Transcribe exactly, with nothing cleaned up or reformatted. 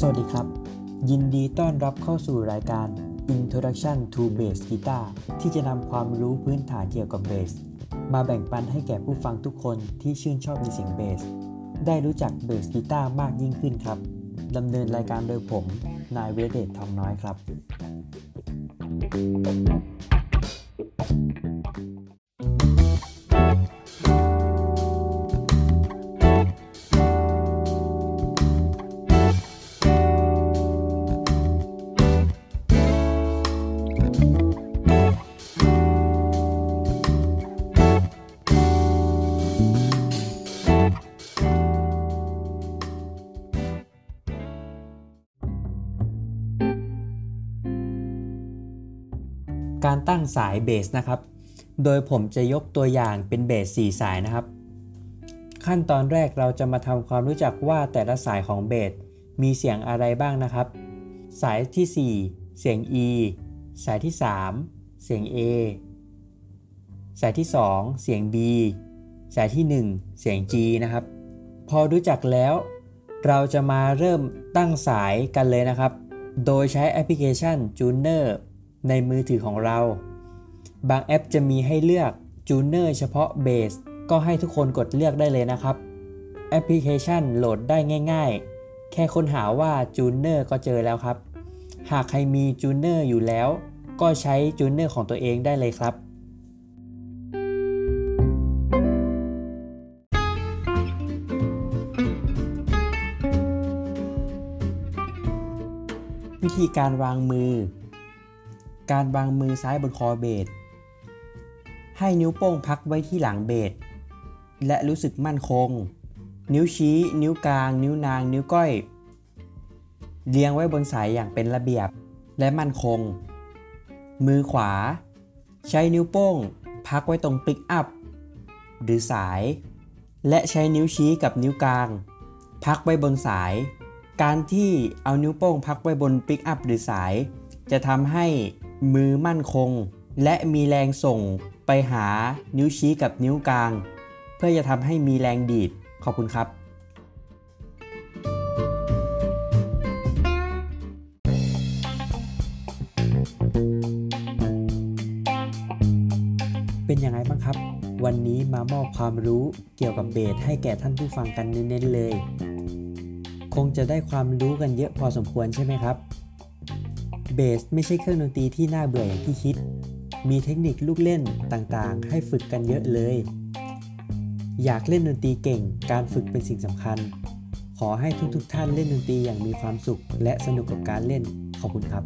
สวัสดีครับยินดีต้อนรับเข้าสู่รายการ Introduction to Bass Guitar ที่จะนำความรู้พื้นฐานเกี่ยวกับเบสมาแบ่งปันให้แก่ผู้ฟังทุกคนที่ชื่นชอบในเสียงเบสได้รู้จักเบสกีตาร์มากยิ่งขึ้นครับดำเนินรายการโดยผมนายเวเดชทองน้อยครับการตั้งสายเบสนะครับโดยผมจะยกตัวอย่างเป็นเบสสี่สายนะครับขั้นตอนแรกเราจะมาทำความรู้จักว่าแต่ละสายของเบสมีเสียงอะไรบ้างนะครับสายที่สี่เสียง E สายที่สามเสียง A สายที่สองเสียง B สายที่หนึ่งเสียง G นะครับพอรู้จักแล้วเราจะมาเริ่มตั้งสายกันเลยนะครับโดยใช้แอปพลิเคชัน Tunerในมือถือของเราบางแอปจะมีให้เลือกจูเนอร์เฉพาะเบสก็ให้ทุกคนกดเลือกได้เลยนะครับแอปพลิเคชันโหลดได้ง่ายๆแค่ค้นหาว่าจูเนอร์ก็เจอแล้วครับหากใครมีจูเนอร์อยู่แล้วก็ใช้จูเนอร์ของตัวเองได้เลยครับวิธีการวางมือการวางมือซ้ายบนคอเบสให้นิ้วโป้งพักไว้ที่หลังเบสและรู้สึกมั่นคงนิ้วชี้นิ้วกลางนิ้วนางนิ้วก้อยเรียงไว้บนสายอย่างเป็นระเบียบและมั่นคงมือขวาใช้นิ้วโป้งพักไว้ตรงปิกอัพหรือสายและใช้นิ้วชี้กับนิ้วกลางพักไว้บนสายการที่เอานิ้วโป้งพักไว้บนปิกอัพหรือสายจะทำให้มือมั่นคงและมีแรงส่งไปหานิ้วชี้กับนิ้วกลางเพื่อจะทำให้มีแรงดีดขอบคุณครับเป็นยังไงบ้างครับวันนี้มามอบความรู้เกี่ยวกับเบสให้แก่ท่านผู้ฟังกันเน้นๆเลยคงจะได้ความรู้กันเยอะพอสมควรใช่ไหมครับเบสไม่ใช่เครื่องดนตรีที่น่าเบื่ออย่างที่คิดมีเทคนิคลูกเล่นต่างๆให้ฝึกกันเยอะเลยอยากเล่นดนตรีเก่งการฝึกเป็นสิ่งสำคัญขอให้ทุกๆ ท่านเล่นดนตรีอย่างมีความสุขและสนุกกับการเล่นขอบคุณครับ